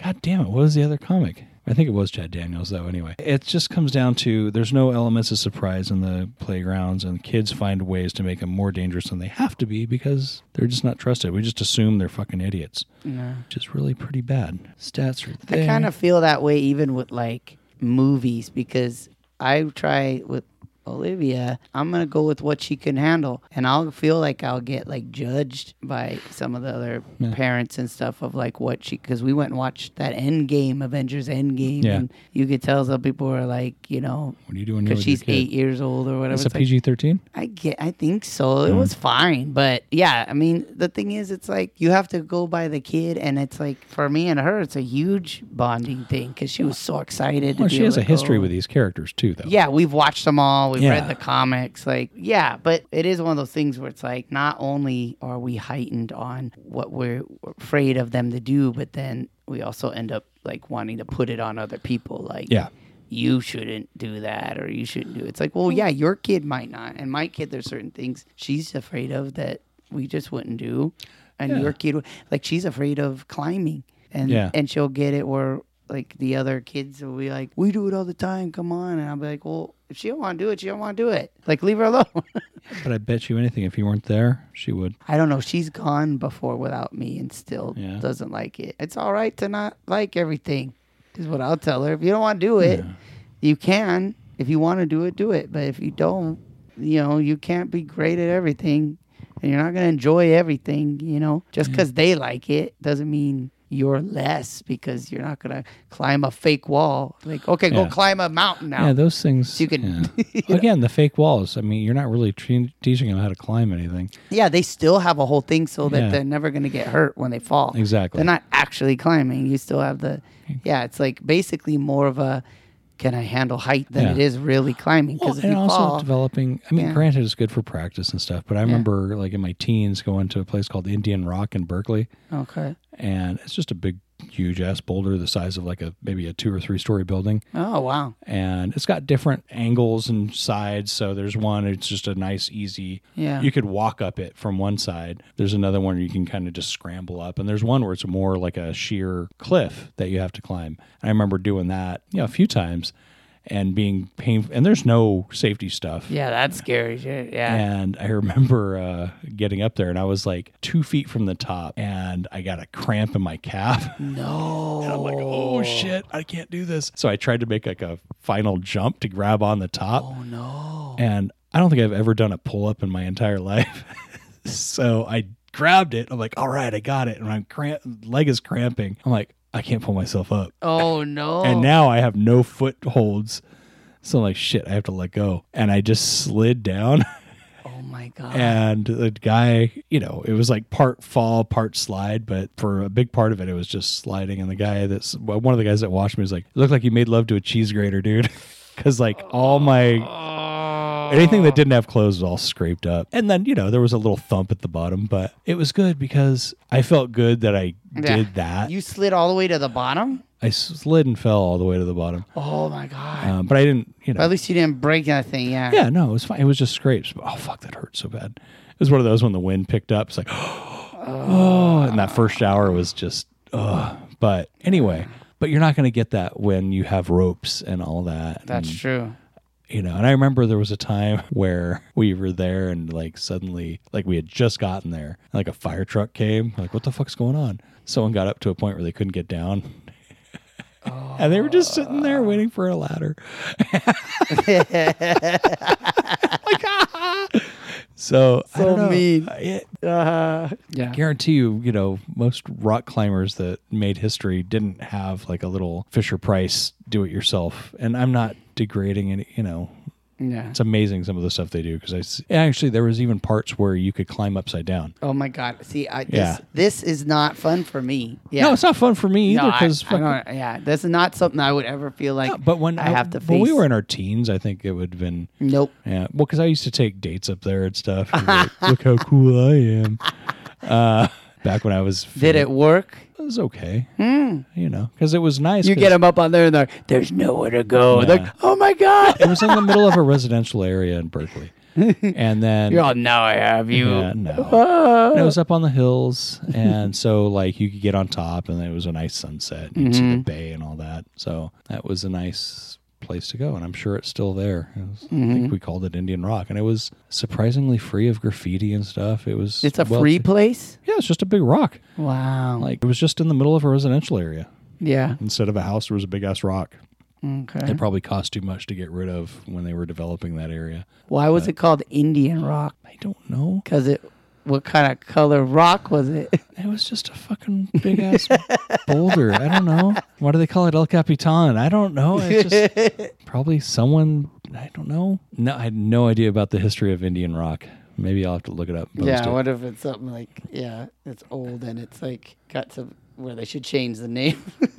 God damn it, what was the other comic? I think it was Chad Daniels, though, anyway. It just comes down to there's no elements of surprise in the playgrounds, and kids find ways to make them more dangerous than they have to be because they're just not trusted. We just assume they're fucking idiots, yeah. Which is really pretty bad. Stats are there. I kind of feel that way even with, like, movies, because I try with Olivia, I'm going to go with what she can handle. And I'll feel like I'll get like judged by some of the other yeah. parents and stuff of like what she, because we went and watched that Endgame, Avengers Endgame. Yeah. And you could tell some people are like, you know, what are you doing? Because she's eight years old or whatever. It's a P G thirteen? I get, I think so. It mm. was fine. But yeah, I mean, the thing is, it's like you have to go by the kid. And it's like for me and her, it's a huge bonding thing because she was so excited. Well, to she has a history go. with these characters too, though. Yeah, we've watched them all. We've yeah. read the comics, like, yeah, but it is one of those things where it's like, not only are we heightened on what we're afraid of them to do, but then we also end up like wanting to put it on other people. Like, yeah. you shouldn't do that or you shouldn't do it. It's like, well, yeah, your kid might not. And my kid, there's certain things she's afraid of that we just wouldn't do. And yeah. your kid, would, like, she's afraid of climbing and, yeah. and she'll get it where like the other kids will be like, we do it all the time. Come on. And I'll be like, well, if she don't want to do it, she don't want to do it. Like, leave her alone. But I bet you anything, if you weren't there, she would. I don't know. She's gone before without me and still yeah. doesn't like it. It's all right to not like everything is what I'll tell her. If you don't want to do it, yeah. you can. If you want to do it, do it. But if you don't, you know, you can't be great at everything. And you're not going to enjoy everything, you know. Just because yeah. they like it doesn't mean you're less, because you're not going to climb a fake wall. Like, okay, yeah. go climb a mountain now. Yeah, those things. So you can, yeah. you know. Again, the fake walls. I mean, you're not really te- teaching them how to climb anything. Yeah, they still have a whole thing so that yeah. they're never going to get hurt when they fall. Exactly. They're not actually climbing. You still have the, yeah, it's like basically more of a, can I handle height than yeah. it is really climbing? Well, if and you also fall, developing, I mean, yeah. granted, it's good for practice and stuff, but I yeah. remember like in my teens going to a place called Indian Rock in Berkeley. Okay. And it's just a big, huge ass boulder the size of like a, maybe a two or three story building. Oh, wow. And it's got different angles and sides. So there's one, it's just a nice, easy, yeah. you could walk up it from one side. There's another one where you can kind of just scramble up. And there's one where it's more like a sheer cliff that you have to climb. And I remember doing that, you know, a few times and being painful. And there's no safety stuff. Yeah, that's scary shit. Yeah. And I remember uh, getting up there, and I was like two feet from the top, and I got a cramp in my calf. No. And I'm like, oh, shit, I can't do this. So I tried to make like a final jump to grab on the top. Oh, no. And I don't think I've ever done a pull-up in my entire life. So I grabbed it. I'm like, all right, I got it. And my cramp- leg is cramping. I'm like, I can't pull myself up. Oh, no. And now I have no footholds. So I'm like, shit, I have to let go. And I just slid down. Oh, my God. And the guy, you know, it was like part fall, part slide. But for a big part of it, it was just sliding. And the guy that's, one of the guys that watched me was like, it looked like you made love to a cheese grater, dude. Because like all my... anything that didn't have clothes was all scraped up. And then, you know, there was a little thump at the bottom, but it was good because I felt good that I yeah. did that. You slid all the way to the bottom? I slid and fell all the way to the bottom. Oh, my God. Um, but I didn't, you know. But at least you didn't break that thing, yeah. Yeah, no, it was fine. It was just scrapes. Oh, fuck, that hurt so bad. It was one of those when the wind picked up. It's like, oh. oh. And that first hour was just, oh. But anyway, but you're not going to get that when you have ropes and all that. That's and, true. you know, and I remember there was a time where we were there and like suddenly, like we had just gotten there, and, like a fire truck came. We're like, what the fuck's going on? Someone got up to a point where they couldn't get down. Oh. And they were just sitting there waiting for a ladder. Like, ah! So, so I don't know. mean. I, uh, yeah. I guarantee you, you know, most rock climbers that made history didn't have like a little Fisher-Price do-it-yourself. And I'm not degrading any, you know. Yeah. It's amazing some of the stuff they do, because I actually there was even parts where you could climb upside down. Oh my god! See, I, this, yeah. this is not fun for me. Yeah. No, it's not fun for me either. Because no, yeah, this is not something I would ever feel like. No, but when I, I have to face. When we were in our teens, I think it would have been nope. Yeah, well, because I used to take dates up there and stuff. And like, look how cool I am. Uh, back when I was. Did it work? It was okay, mm. you know, because it was nice. You get them up on there and they're like, there's nowhere to go. Yeah. Like, oh my God. It was in the middle of a residential area in Berkeley. And then. You're all, now I have you. Yeah, no. Oh. It was up on the hills. And so, like, you could get on top and it was a nice sunset and mm-hmm. see the bay and all that. So that was a nice place to go. And I'm sure it's still there. It was, mm-hmm. I think we called it Indian Rock. And it was surprisingly free of graffiti and stuff. It was. It's a well, free place? Yeah, it's just a big rock. Wow. Like, it was just in the middle of a residential area. Yeah. Instead of a house, there was a big-ass rock. Okay. It probably cost too much to get rid of when they were developing that area. Why was but, it called Indian Rock? I don't know. Because it, what kind of color rock was it? It was just a fucking big-ass boulder. I don't know. Why do they call it El Capitan? I don't know. It's just probably someone, I don't know. No, I had no idea about the history of Indian Rock. Maybe I'll have to look it up. Yeah, it. What if it's something like, yeah, it's old and it's like got to where they should change the name. Yeah,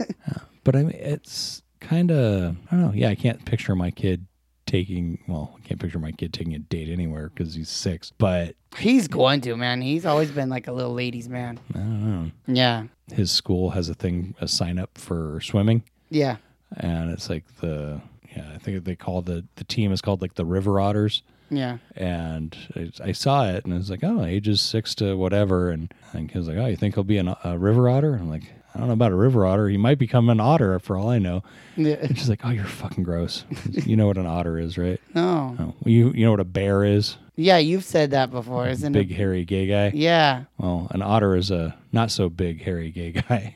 but I mean, it's kind of, I don't know. Yeah, I can't picture my kid taking, well, I can't picture my kid taking a date anywhere because he's six, but. He's going to, man. He's always been like a little ladies' man. I don't know. Yeah. His school has a thing, a sign up for swimming. Yeah. And it's like the, yeah, I think they call the, the team is called like the River Otters. Yeah. And I, I saw it and I was like, oh, ages six to whatever. And, and he was like, oh, you think he'll be an, a river otter? And I'm like, I don't know about a river otter. He might become an otter for all I know. Yeah. And she's like, oh, you're fucking gross. You know what an otter is, right? No. Oh. You you know what a bear is? Yeah, you've said that before, a isn't big, it? Big, hairy, gay guy? Yeah. Well, an otter is a not so big, hairy, gay guy.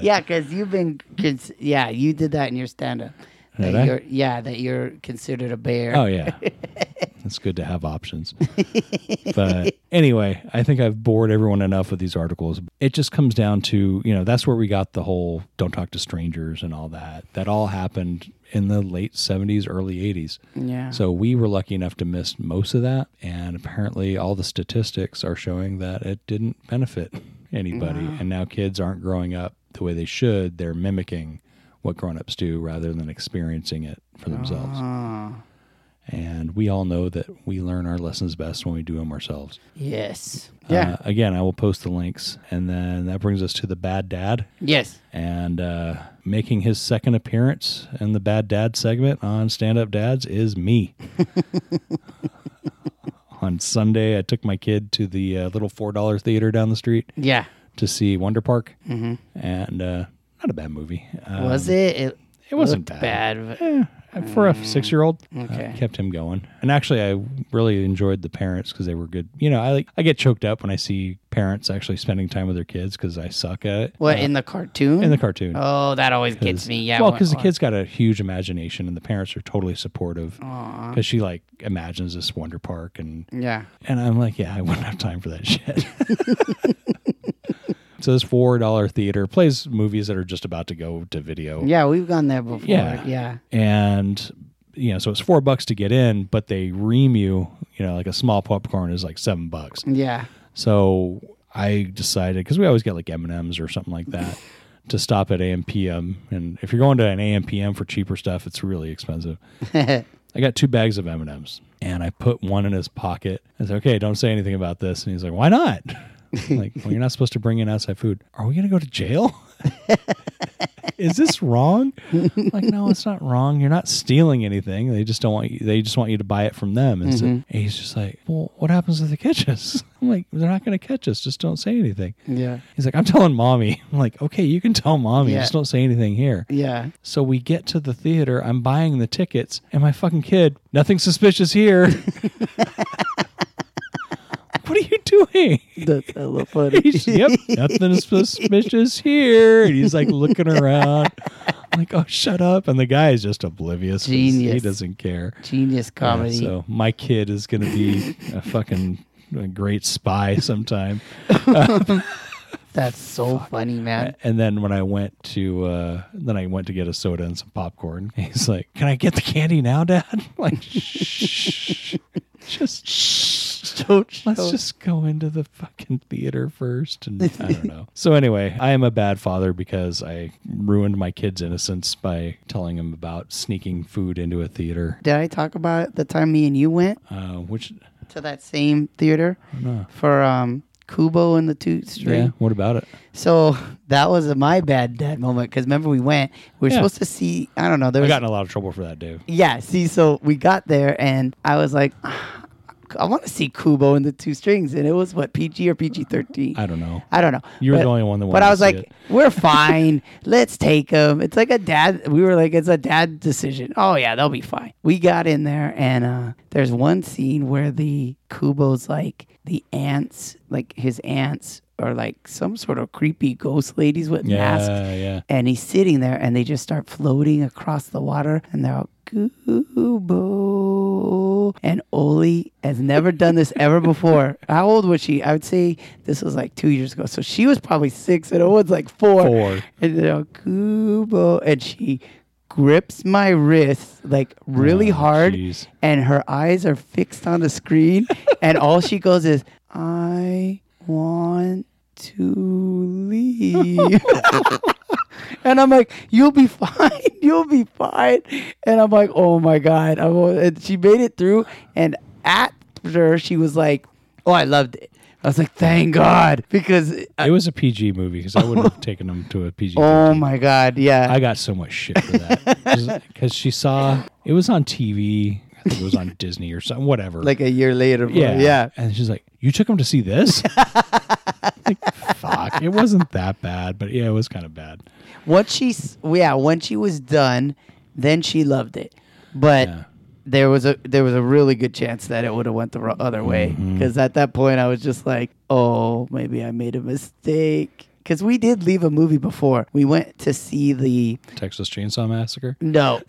Yeah, because you've been, cons- yeah, you did that in your stand-up. That you're, yeah, that you're considered a bear. Oh, yeah. It's good to have options. But anyway, I think I've bored everyone enough with these articles. It just comes down to, you know, that's where we got the whole don't talk to strangers and all that. That all happened in the late seventies, early eighties. Yeah. So we were lucky enough to miss most of that. And apparently all the statistics are showing that it didn't benefit anybody. No. And now kids aren't growing up the way they should. They're mimicking what grown-ups do rather than experiencing it for themselves. Oh. And we all know that we learn our lessons best when we do them ourselves. Yes. Uh, yeah. Again, I will post the links. And then that brings us to the Bad Dad. Yes. And uh, making his second appearance in the Bad Dad segment on Stand Up Dads is me. On Sunday, I took my kid to the uh, little four dollar theater down the street. Yeah. To see Wonder Park. Mm-hmm. And... Uh, Not a bad movie. Um, was it? It, it wasn't bad. bad eh, for mm. a six-year-old, okay. uh, kept him going. And actually, I really enjoyed the parents because they were good. You know, I like I get choked up when I see parents actually spending time with their kids because I suck at it. What, uh, in the cartoon? In the cartoon. Oh, that always gets me. Yeah. Well, because the kid's got a huge imagination and the parents are totally supportive. Because she, like, imagines this Wonder Park. And, yeah. And I'm like, yeah, I wouldn't have time for that shit. So this four dollar theater plays movies that are just about to go to video. Yeah, we've gone there before. Yeah. yeah. And, you know, so it's four bucks to get in, but they ream you, you know, like a small popcorn is like seven bucks. Yeah. So I decided, because we always get like M and M's or something like that, to stop at A M P M. And if you're going to an A M P M for cheaper stuff, it's really expensive. I got two bags of M and M's and I put one in his pocket. I said, okay, don't say anything about this. And he's like, why not? Like, well, you're not supposed to bring in outside food. Are we going to go to jail? is this wrong? Like, no, it's not wrong. You're not stealing anything. They just don't want you. They just want you to buy it from them. And, mm-hmm. so, and he's just like, well, what happens if they catch us? I'm like, they're not going to catch us. Just don't say anything. Yeah. He's like, I'm telling mommy. I'm like, okay, you can tell mommy. Yeah. Just don't say anything here. Yeah. So we get to the theater. I'm buying the tickets. And my fucking kid, nothing suspicious here. What are you doing? That's a little funny. He's, yep, nothing suspicious here. And he's like looking around. I'm like, oh, shut up. And the guy is just oblivious. Genius. He doesn't care. Genius comedy. Uh, so my kid is going to be a fucking a great spy sometime. Uh, That's so Fuck. funny, man. And then when I went to, uh, then I went to get a soda and some popcorn. He's like, can I get the candy now, Dad? I'm like, shh. Just shh. Don't, let's don't. just go into the fucking theater first. And I don't know. So anyway, I am a bad father because I ruined my kid's innocence by telling him about sneaking food into a theater. Did I talk about the time me and you went? Uh, which to that same theater no. for, um, Kubo and the Two Strings. Yeah, what about it? So that was a my bad dad moment because remember we went, we were yeah. supposed to see, I don't know. There was, I got in a lot of trouble for that, Dave. Yeah, see, so we got there and I was like, ah, I want to see Kubo and the Two Strings. And it was what, P G or P G thirteen? I don't know. I don't know. You were but, the only one that wanted to see it. But I was like, we're fine. Let's take them. It's like a dad. We were like, it's a dad decision. Oh, yeah, they'll be fine. We got in there and uh, there's one scene where the Kubo's like, the ants, like his ants are like some sort of creepy ghost ladies with yeah, masks. Yeah. And he's sitting there and they just start floating across the water and they're all, Kubo. And Oli has never done this ever before. How old was she? I would say this was like two years ago. So she was probably six and Owen's like four. Four. And they're all, Kubo. And she grips my wrist like really oh, hard geez. And her eyes are fixed on the screen and all she goes is, I want to leave. And I'm like, you'll be fine. You'll be fine. And I'm like, oh my God. I'm, and she made it through. And after she was like, oh, I loved it. I was like, thank God, because... I, it was a P G movie, because I wouldn't have taken them to a P G Oh, movie. My God, yeah. I got so much shit for that. Because she saw... It was on T V. I think it was on Disney or something, whatever. Like a year later. Yeah. yeah. And she's like, you took them to see this? Like, fuck. It wasn't that bad, but yeah, it was kind of bad. What she... Yeah, when she was done, then she loved it. But... Yeah. There was a there was a really good chance that it would have went the other way because mm-hmm. at that point I was just like, oh, maybe I made a mistake because we did leave a movie before. We went to see the Texas Chainsaw Massacre. No,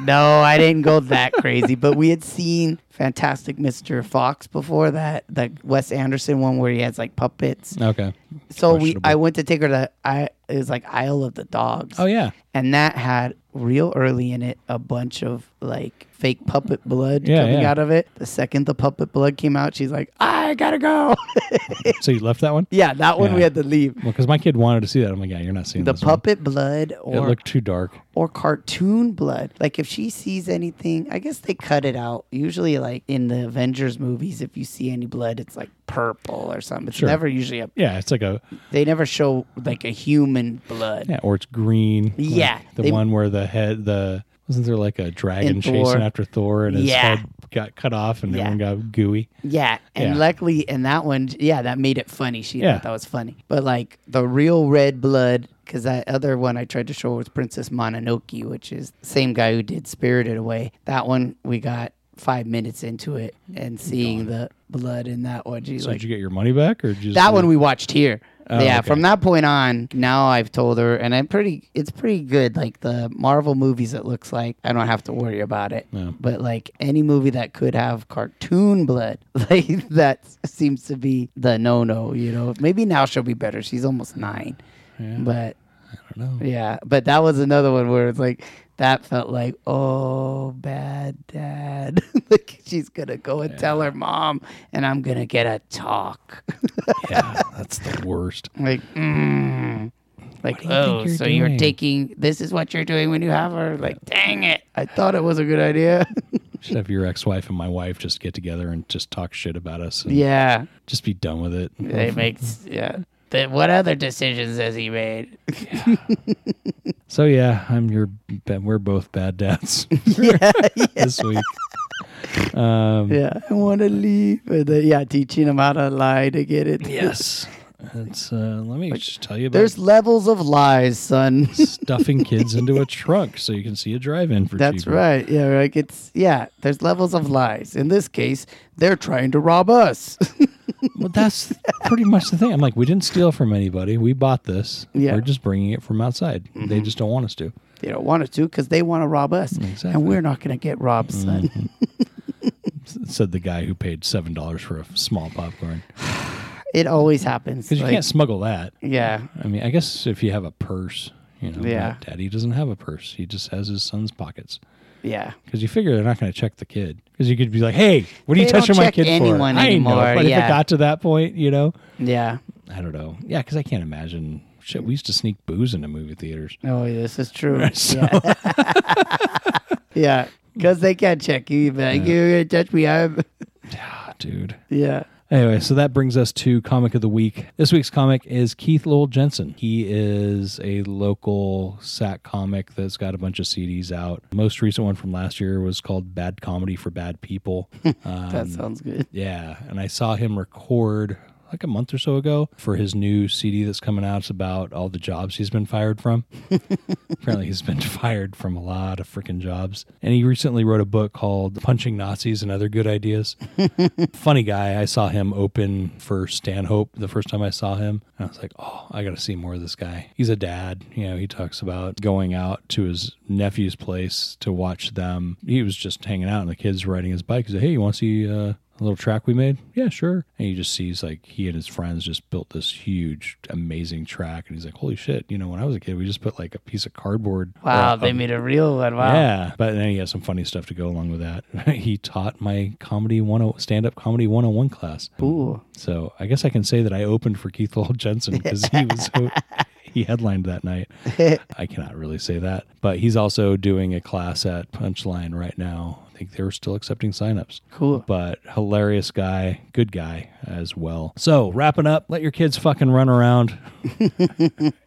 no, I didn't go that crazy, but we had seen Fantastic Mister Fox before that, the Wes Anderson one where he has like puppets. Okay. So we I went to take her to I it was like Isle of the Dogs. Oh yeah, and that had. Real early in it, a bunch of like fake puppet blood yeah, coming yeah. out of it. The second the puppet blood came out, she's like, I gotta go. So you left that one? Yeah, that one yeah. we had to leave. Well, because my kid wanted to see that. I'm like, yeah, you're not seeing the puppet one. Blood or it looked too dark or cartoon blood. Like if she sees anything, I guess they cut it out. Usually, like in the Avengers movies, if you see any blood, it's like purple or something. It's sure. never usually a yeah. It's like a they never show like a human blood. Yeah, or it's green. Yeah, like the they, one where the The head, the wasn't there like a dragon chasing after Thor and his yeah. head got cut off and yeah. everyone got gooey? Yeah, and yeah. luckily in that one, yeah, that made it funny. She yeah. thought that was funny, but like the real red blood, because that other one I tried to show was Princess Mononoke, which is the same guy who did Spirited Away. That one we got five minutes into it and seeing the blood in that one. Geez, so like, did you get your money back or just that like, one we watched here? Oh, yeah, okay. From that point on, now I've told her, and I'm pretty. It's pretty good. Like the Marvel movies, it looks like I don't have to worry about it. No. But like any movie that could have cartoon blood, like that seems to be the no-no. You know, maybe now she'll be better. She's almost nine, yeah. but I don't know. Yeah, but that was another one where it's like that felt like oh bad dad. Like she's gonna go and yeah. tell her mom, and I'm gonna get a talk. Yeah, that's the worst. Like, mm, like you oh, you're so doing? You're taking this is what you're doing when you have her. Like, dang it! I thought it was a good idea. Should have your ex-wife and my wife just get together and just talk shit about us. And yeah, just be done with it. It makes yeah. What other decisions has he made? Yeah. So yeah, I'm your. We're both bad dads. yeah, yeah. This week. Um, yeah, I want to leave. The, yeah, teaching them how to lie to get it. Yes. It's, uh, let me like, just tell you about there's levels of lies, son. Stuffing kids into a trunk so you can see a drive-in for that's cheaper. Right. Yeah, right. It's yeah. There's levels of lies. In this case, they're trying to rob us. Well, that's pretty much the thing. I'm like, we didn't steal from anybody. We bought this. Yeah. We're just bringing it from outside. Mm-hmm. They just don't want us to. They don't want us to because they want to rob us, exactly. And we're not going to get robbed, mm-hmm. son. Said the guy who paid seven dollars for a small popcorn. It always happens. Because like, you can't smuggle that. Yeah. I mean, I guess if you have a purse, you know, yeah. Daddy doesn't have a purse. He just has his son's pockets. Yeah. Because you figure they're not going to check the kid. Because you could be like, hey, what are they you touching my kid for? I know, but yeah. If it got to that point, you know? Yeah. I don't know. Yeah, because I can't imagine. Shit, we used to sneak booze into movie theaters. Oh, yeah, this is true. Right, so. Yeah. Yeah. Because they can't check you. You're going to touch me. I'm... Yeah, dude. Yeah. Anyway, so that brings us to Comic of the Week. This week's comic is Keith Lowell Jensen. He is a local Sac comic that's got a bunch of C Ds out. The most recent one from last year was called Bad Comedy for Bad People. Um, that sounds good. Yeah, and I saw him record like a month or so ago for his new C D that's coming out. It's about all the jobs he's been fired from. Apparently he's been fired from a lot of freaking jobs. And he recently wrote a book called Punching Nazis and Other Good Ideas. Funny guy. I saw him open for Stanhope the first time I saw him. And I was like, oh, I got to see more of this guy. He's a dad. You know, he talks about going out to his nephew's place to watch them. He was just hanging out and the kid's riding his bike. He said, hey, you want to see... Uh, a little track we made? Yeah, sure. And you just sees like he and his friends just built this huge, amazing track. And he's like, holy shit. You know, when I was a kid, we just put like a piece of cardboard. Wow, uh, they um, made a real one. Wow. Yeah. But then he has some funny stuff to go along with that. He taught my comedy one oh one, stand-up comedy one oh one class. Ooh. So I guess I can say that I opened for Keith Lowell Jensen because he was so... He headlined that night. I cannot really say that. But he's also doing a class at Punchline right now. I think they're still accepting signups. Cool. But hilarious guy, good guy as well. So wrapping up, let your kids fucking run around.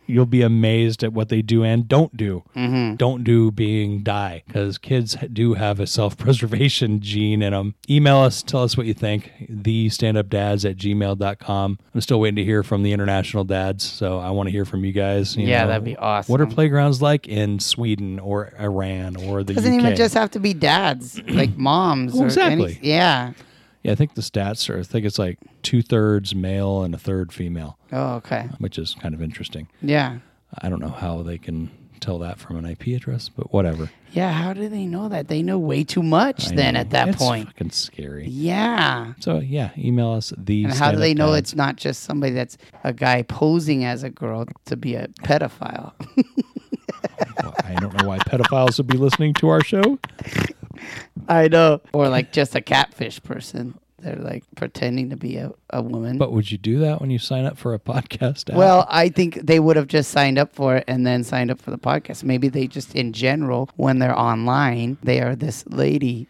You'll be amazed at what they do and don't do. Mm-hmm. Don't do being die because kids do have a self-preservation gene in them. Email us. Tell us what you think. the stand up dads at gmail dot com. I'm still waiting to hear from the international dads, so I want to hear from you guys. You yeah, know, that'd be awesome. What are playgrounds like in Sweden or Iran or the U K? It doesn't even just have to be dads, like moms. Oh, or exactly. Any, yeah. Yeah, I think the stats are, I think it's like two-thirds male and a third female. Oh, okay. Which is kind of interesting. Yeah. I don't know how they can tell that from an I P address, but whatever. Yeah, how do they know that? They know way too much I then know. At that it's point. It's fucking scary. Yeah. So, yeah, email us these. And how do they know dads. It's not just somebody that's a guy posing as a girl to be a pedophile? Well, I don't know why pedophiles would be listening to our show. I know. Or like just a catfish person. They're like pretending to be a, a woman. But would you do that when you sign up for a podcast app? Well, I think they would have just signed up for it and then signed up for the podcast. Maybe they just in general, when they're online, they are this lady.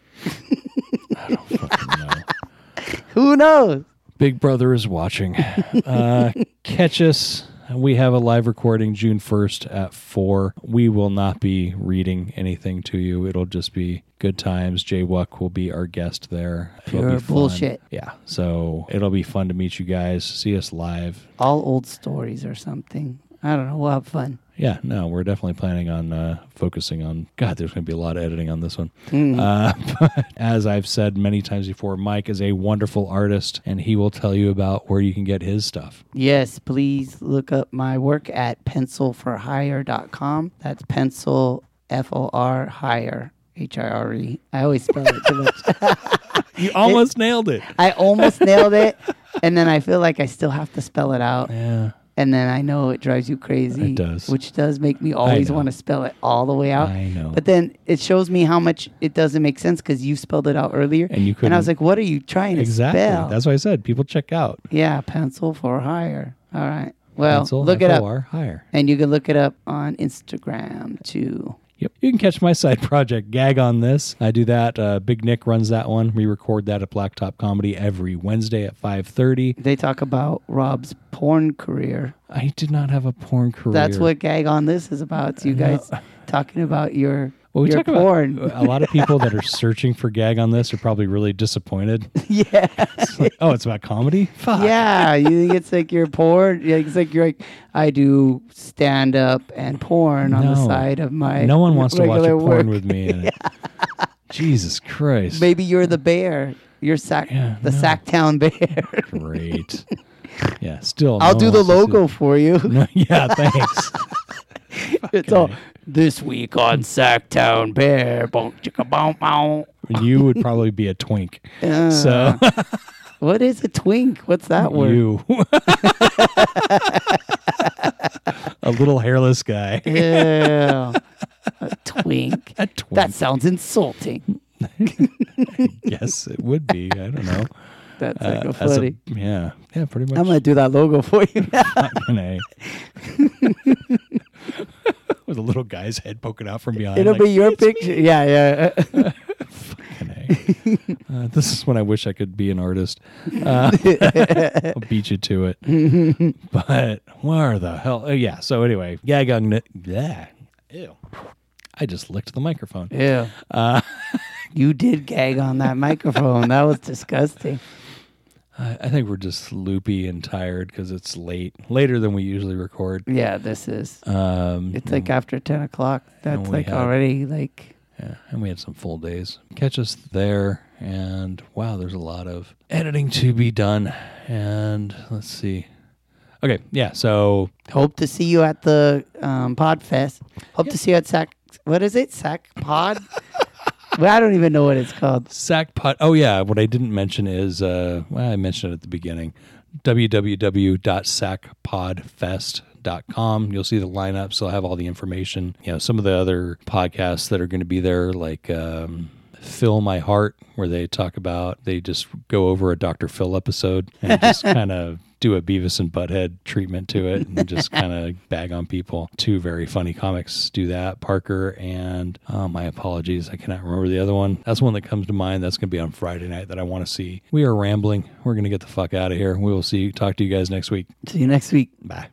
I don't fucking know. Who knows? Big Brother is watching. Uh, catch us. We have a live recording June first at four. We will not be reading anything to you. It'll just be good times. Jay Wuck will be our guest there. Pure bullshit. Yeah. So it'll be fun to meet you guys. See us live. All old stories or something. I don't know. We'll have fun. Yeah. No, we're definitely planning on uh, focusing on... God, there's going to be a lot of editing on this one. Mm. Uh, but as I've said many times before, Mike is a wonderful artist, and he will tell you about where you can get his stuff. Yes, please look up my work at pencil for hire dot com. That's pencil, F O R, hire, H I R E. I always spell it too much. You almost it, nailed it. I almost nailed it, and then I feel like I still have to spell it out. Yeah. And then I know it drives you crazy. It does. Which does make me always want to spell it all the way out. I know. But then it shows me how much it doesn't make sense because you spelled it out earlier. And you couldn't. And I was like, what are you trying exactly. to spell? Exactly. That's why I said people check out. Yeah, pencil for hire. All right. Well, pencil, look F O R, it up. Hire. And you can look it up on Instagram too. Yep. You can catch my side project, Gag on This. I do that. Uh, Big Nick runs that one. We record that at Blacktop Comedy every Wednesday at five thirty. They talk about Rob's porn career. I did not have a porn career. That's what Gag on This is about. It's you guys no. talking about your... Well, we You're talk porn. About a lot of people that are searching for Gag on This are probably really disappointed. Yeah. It's like, oh, it's about comedy? Fuck. Yeah. You think it's like you're porn? Yeah, it's like you're like, I do stand up and porn no. on the side of my. No one wants to watch a porn work. With me in it. Yeah. Jesus Christ. Maybe you're the bear. You're sac- yeah, the no. Sacktown bear. Great. Yeah. Still. I'll no do the logo for you. No, yeah. Thanks. It's all this week on Sacktown Bear. You would probably be a twink. Uh, so, what is a twink? What's that word? You, a little hairless guy. Yeah, a twink. A twink. That sounds insulting. Yes, it would be. I don't know. That's uh, like a funny. A, yeah, yeah, pretty much. I'm gonna do that logo for you now. With a little guy's head poking out from behind. It'll like, be your picture. Me. Yeah, yeah. Fucking A. Uh, this is when I wish I could be an artist. Uh, I'll beat you to it. But where the hell? Oh, yeah. So anyway, Gag on This. Yeah. Ew. I just licked the microphone. Yeah. Uh, you did gag on that microphone. That was disgusting. I think we're just loopy and tired because it's late, later than we usually record. Yeah, this is. Um, it's like after ten o'clock. That's like had, already like. Yeah, and we had some full days. Catch us there. And wow, there's a lot of editing to be done. And let's see. Okay, yeah, so. Hope to see you at the um, Podfest. Hope yeah. to see you at Sac. What is it? Sac Pod? Well, I don't even know what it's called. Sac Pod. Oh, yeah. What I didn't mention is, uh, well, I mentioned it at the beginning, w w w dot sac pod fest dot com. You'll see the lineups. So I'll have all the information. You know, some of the other podcasts that are going to be there, like um, Fill My Heart, where they talk about, they just go over a Doctor Phil episode and just kind of do a Beavis and Butthead treatment to it and just kind of bag on people. Two very funny comics do that, Parker and uh, my apologies, I cannot remember the other one. That's one that comes to mind. That's going to be on Friday night that I want to see. We are rambling. We're going to get the fuck out of here. We will see you. Talk to you guys next week. See you next week. Bye.